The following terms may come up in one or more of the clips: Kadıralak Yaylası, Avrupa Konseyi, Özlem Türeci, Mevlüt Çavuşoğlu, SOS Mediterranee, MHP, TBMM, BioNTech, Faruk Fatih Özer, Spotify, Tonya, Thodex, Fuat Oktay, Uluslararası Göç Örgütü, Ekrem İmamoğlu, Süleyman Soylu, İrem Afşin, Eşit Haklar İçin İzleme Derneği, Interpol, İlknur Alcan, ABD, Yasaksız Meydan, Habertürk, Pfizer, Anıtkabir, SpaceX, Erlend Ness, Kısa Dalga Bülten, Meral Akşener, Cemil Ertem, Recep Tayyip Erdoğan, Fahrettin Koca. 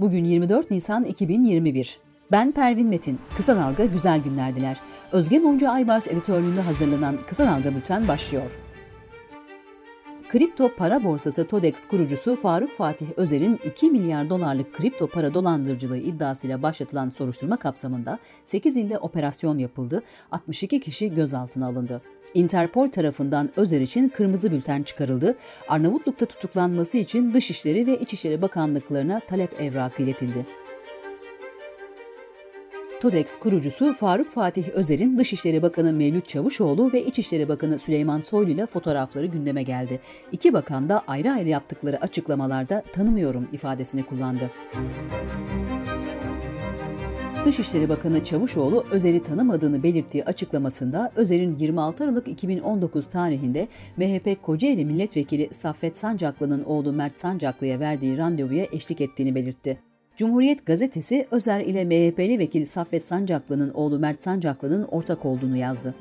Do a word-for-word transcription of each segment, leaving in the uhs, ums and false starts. Bugün yirmi dört Nisan iki bin yirmi bir. Ben Pervin Metin. Kısa Dalga güzel günler diler. Özge Mumcu Aybars editörlüğünde hazırlanan Kısa Dalga Bülten başlıyor. Kripto para borsası Thodex kurucusu Faruk Fatih Özer'in iki milyar dolarlık kripto para dolandırıcılığı iddiasıyla başlatılan soruşturma kapsamında sekiz ilde operasyon yapıldı, altmış iki kişi gözaltına alındı. Interpol tarafından Özer için kırmızı bülten çıkarıldı, Arnavutluk'ta tutuklanması için Dışişleri ve İçişleri Bakanlıklarına talep evrakı iletildi. Thodex kurucusu Faruk Fatih Özer'in Dışişleri Bakanı Mevlüt Çavuşoğlu ve İçişleri Bakanı Süleyman Soylu ile fotoğrafları gündeme geldi. İki bakan da ayrı ayrı yaptıkları açıklamalarda "tanımıyorum" ifadesini kullandı. Dışişleri Bakanı Çavuşoğlu, Özer'i tanımadığını belirttiği açıklamasında Özer'in yirmi altı Aralık iki bin on dokuz tarihinde M H P Kocaeli Milletvekili Saffet Sancaklı'nın oğlu Mert Sancaklı'ya verdiği randevuya eşlik ettiğini belirtti. Cumhuriyet Gazetesi, Özer ile M H P'li vekil Saffet Sancaklı'nın oğlu Mert Sancaklı'nın ortak olduğunu yazdı.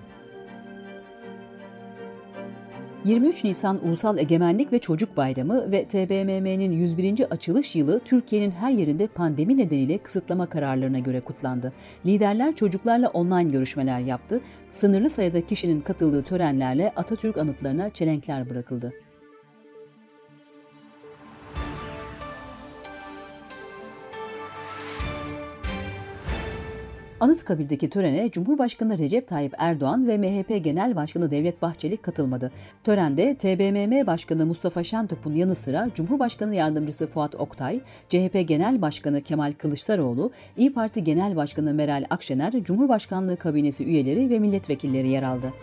yirmi üç Nisan Ulusal Egemenlik ve Çocuk Bayramı ve T B M M'nin yüz birinci açılış yılı Türkiye'nin her yerinde pandemi nedeniyle kısıtlama kararlarına göre kutlandı. Liderler çocuklarla online görüşmeler yaptı, sınırlı sayıda kişinin katıldığı törenlerle Atatürk anıtlarına çelenkler bırakıldı. Anıtkabir'deki törene Cumhurbaşkanı Recep Tayyip Erdoğan ve M H P Genel Başkanı Devlet Bahçeli katılmadı. Törende T B M M Başkanı Mustafa Şentop'un yanı sıra Cumhurbaşkanı Yardımcısı Fuat Oktay, C H P Genel Başkanı Kemal Kılıçdaroğlu, İYİ Parti Genel Başkanı Meral Akşener, Cumhurbaşkanlığı Kabinesi üyeleri ve milletvekilleri yer aldı.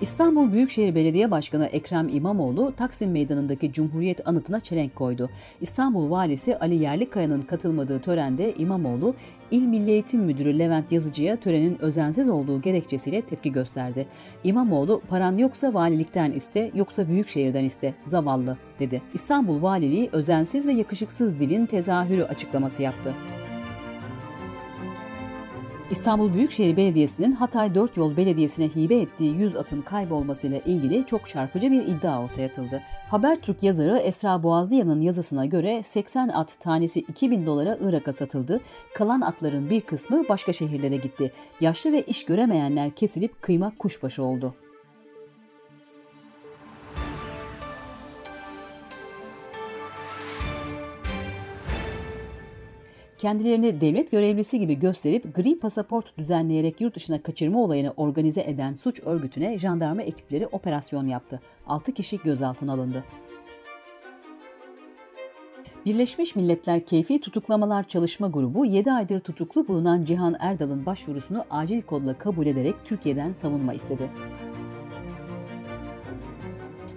İstanbul Büyükşehir Belediye Başkanı Ekrem İmamoğlu, Taksim Meydanı'ndaki Cumhuriyet Anıtı'na çelenk koydu. İstanbul Valisi Ali Yerlikaya'nın katılmadığı törende İmamoğlu, İl Milli Eğitim Müdürü Levent Yazıcı'ya törenin özensiz olduğu gerekçesiyle tepki gösterdi. İmamoğlu, "Paran yoksa valilikten iste, yoksa Büyükşehir'den iste, zavallı," dedi. İstanbul Valiliği, özensiz ve yakışıksız dilin tezahürü açıklaması yaptı. İstanbul Büyükşehir Belediyesi'nin Hatay Dört Yol Belediyesi'ne hibe ettiği yüz atın kaybolmasıyla ilgili çok çarpıcı bir iddia ortaya atıldı. Habertürk yazarı Esra Boğazlıyan'ın yazısına göre seksen at tanesi iki bin dolara Irak'a satıldı, kalan atların bir kısmı başka şehirlere gitti. Yaşlı ve iş göremeyenler kesilip kıyma kuşbaşı oldu. Kendilerini devlet görevlisi gibi gösterip gri pasaport düzenleyerek yurt dışına kaçırma olayını organize eden suç örgütüne jandarma ekipleri operasyon yaptı. altı kişi gözaltına alındı. Birleşmiş Milletler Keyfi Tutuklamalar Çalışma Grubu yedi aydır tutuklu bulunan Cihan Erdal'ın başvurusunu acil kodla kabul ederek Türkiye'den savunma istedi.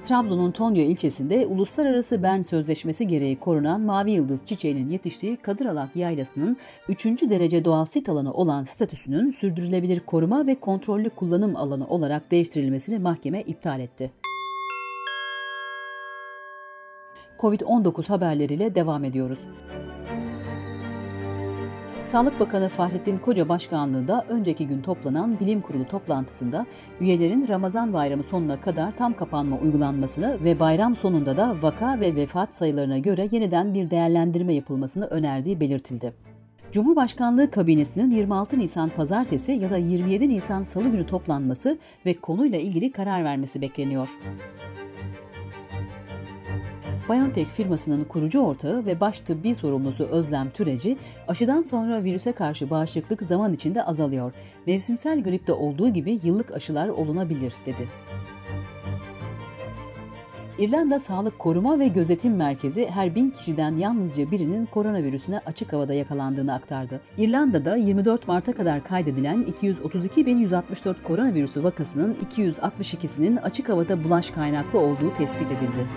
Trabzon'un Tonya ilçesinde Uluslararası Bern Sözleşmesi gereği korunan mavi yıldız çiçeğinin yetiştiği Kadıralak Yaylası'nın üçüncü derece doğal sit alanı olan statüsünün sürdürülebilir koruma ve kontrollü kullanım alanı olarak değiştirilmesini mahkeme iptal etti. kovid on dokuz haberleriyle devam ediyoruz. Sağlık Bakanı Fahrettin Koca başkanlığında önceki gün toplanan Bilim Kurulu toplantısında üyelerin Ramazan bayramı sonuna kadar tam kapanma uygulanmasını ve bayram sonunda da vaka ve vefat sayılarına göre yeniden bir değerlendirme yapılmasını önerdiği belirtildi. Cumhurbaşkanlığı Kabinesi'nin yirmi altı Nisan Pazartesi ya da yirmi yedi Nisan Salı günü toplanması ve konuyla ilgili karar vermesi bekleniyor. BioNTech firmasının kurucu ortağı ve baş tıbbi sorumlusu Özlem Türeci, aşıdan sonra virüse karşı bağışıklık zaman içinde azalıyor. Mevsimsel gripte olduğu gibi yıllık aşılar olunabilir, dedi. İrlanda Sağlık Koruma ve Gözetim Merkezi her bin kişiden yalnızca birinin koronavirüsüne açık havada yakalandığını aktardı. İrlanda'da yirmi dört Mart'a kadar kaydedilen iki yüz otuz iki bin yüz altmış dört koronavirüsü vakasının iki yüz altmış ikisinin açık havada bulaş kaynaklı olduğu tespit edildi.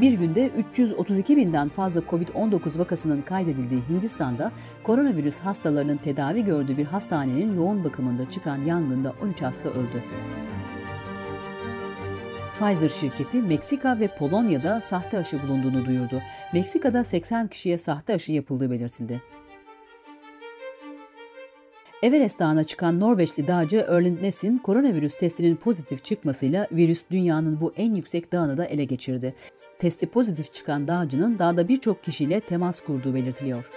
Bir günde üç yüz otuz iki binden fazla kovid on dokuz vakasının kaydedildiği Hindistan'da koronavirüs hastalarının tedavi gördüğü bir hastanenin yoğun bakımında çıkan yangında on üç hasta öldü. Pfizer şirketi Meksika ve Polonya'da sahte aşı bulunduğunu duyurdu. Meksika'da seksen kişiye sahte aşı yapıldığı belirtildi. Everest Dağı'na çıkan Norveçli dağcı Erlend Ness'in koronavirüs testinin pozitif çıkmasıyla virüs dünyanın bu en yüksek dağını da ele geçirdi. testi pozitif çıkan dağcının dağda birçok kişiyle temas kurduğu belirtiliyor.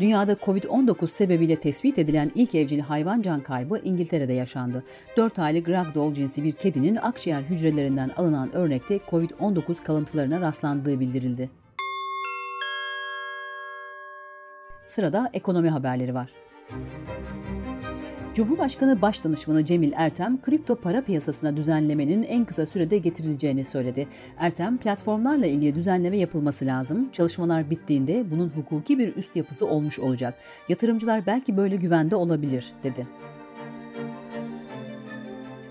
Dünyada kovid on dokuz sebebiyle tespit edilen ilk evcil hayvan can kaybı İngiltere'de yaşandı. dört aylık ragdoll cinsi bir kedinin akciğer hücrelerinden alınan örnekte kovid on dokuz kalıntılarına rastlandığı bildirildi. Sırada ekonomi haberleri var. Cumhurbaşkanı Başdanışmanı Cemil Ertem, kripto para piyasasına düzenlemenin en kısa sürede getirileceğini söyledi. Ertem, platformlarla ilgili düzenleme yapılması lazım. Çalışmalar bittiğinde bunun hukuki bir üst yapısı olmuş olacak. Yatırımcılar belki böyle güvende olabilir, dedi.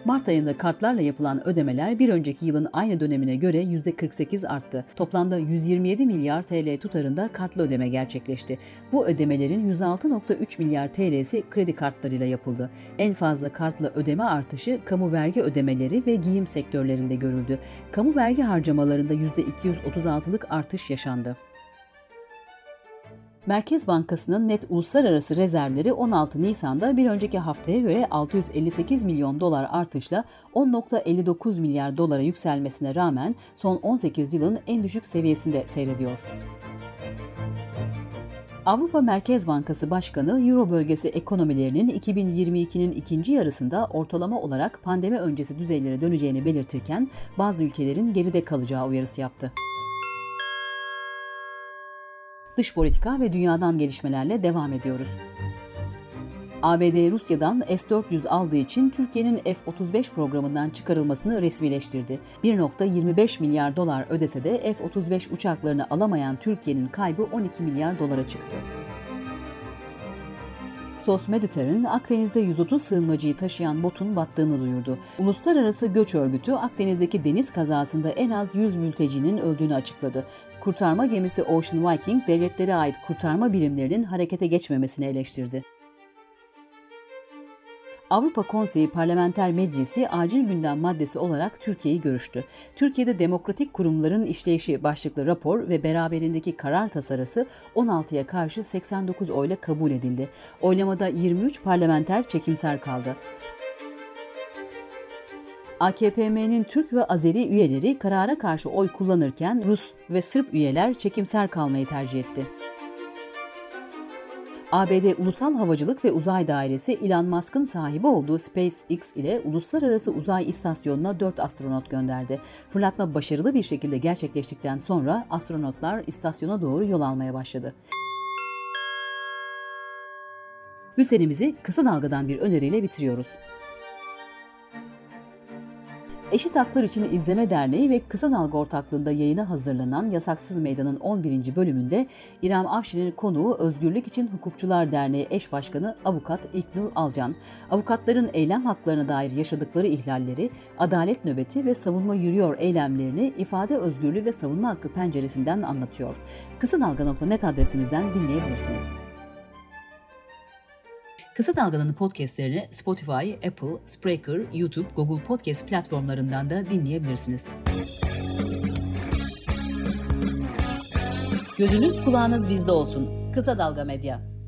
Mart ayında kartlarla yapılan ödemeler bir önceki yılın aynı dönemine göre yüzde kırk sekiz arttı. Toplamda yüz yirmi yedi milyar T L tutarında kartlı ödeme gerçekleşti. Bu ödemelerin yüz altı virgül üç milyar T L'si kredi kartlarıyla yapıldı. En fazla kartlı ödeme artışı kamu vergi ödemeleri ve giyim sektörlerinde görüldü. Kamu vergi harcamalarında yüzde iki yüz otuz altılık artış yaşandı. Merkez Bankası'nın net uluslararası rezervleri on altı Nisan'da bir önceki haftaya göre altı yüz elli sekiz milyon dolar artışla on virgül elli dokuz milyar dolara yükselmesine rağmen son on sekiz yılın en düşük seviyesinde seyrediyor. Avrupa Merkez Bankası Başkanı, Euro bölgesi ekonomilerinin iki bin yirmi ikinin ikinci yarısında ortalama olarak pandemi öncesi düzeylere döneceğini belirtirken bazı ülkelerin geride kalacağı uyarısı yaptı. Dış politika ve dünyadan gelişmelerle devam ediyoruz. A B D Rusya'dan S dört yüz aldığı için Türkiye'nin F otuz beş programından çıkarılmasını resmileştirdi. bir virgül yirmi beş milyar dolar ödese de F otuz beş uçaklarını alamayan Türkiye'nin kaybı on iki milyar dolara çıktı. S O S Mediterranee, Akdeniz'de yüz otuz sığınmacıyı taşıyan botun battığını duyurdu. Uluslararası Göç Örgütü, Akdeniz'deki deniz kazasında en az yüz mültecinin öldüğünü açıkladı. Kurtarma gemisi Ocean Viking, devletlere ait kurtarma birimlerinin harekete geçmemesini eleştirdi. Avrupa Konseyi Parlamenter Meclisi acil gündem maddesi olarak Türkiye'yi görüştü. Türkiye'de demokratik kurumların işleyişi başlıklı rapor ve beraberindeki karar tasarısı on altıya karşı seksen dokuz oyla kabul edildi. Oylamada yirmi üç parlamenter çekimser kaldı. A K P M'nin Türk ve Azeri üyeleri karara karşı oy kullanırken Rus ve Sırp üyeler çekimser kalmayı tercih etti. A B D Ulusal Havacılık ve Uzay Dairesi, Elon Musk'ın sahibi olduğu SpaceX ile Uluslararası Uzay İstasyonu'na dört astronot gönderdi. Fırlatma başarılı bir şekilde gerçekleştikten sonra astronotlar istasyona doğru yol almaya başladı. Bültenimizi kısa dalgadan bir öneriyle bitiriyoruz. Eşit Haklar İçin İzleme Derneği ve Kısa Dalga ortaklığında yayına hazırlanan Yasaksız Meydan'ın on birinci bölümünde İrem Afşin'in konuğu Özgürlük İçin Hukukçular Derneği Eş Başkanı Avukat İlknur Alcan, avukatların eylem haklarına dair yaşadıkları ihlalleri, adalet nöbeti ve savunma yürüyor eylemlerini ifade özgürlüğü ve savunma hakkı penceresinden anlatıyor. kısadalga nokta net adresimizden dinleyebilirsiniz. Kısa Dalga'nın podcastlerini Spotify, Apple, Spreaker, YouTube, Google Podcast platformlarından da dinleyebilirsiniz. Gözünüz kulağınız bizde olsun. Kısa Dalga Medya.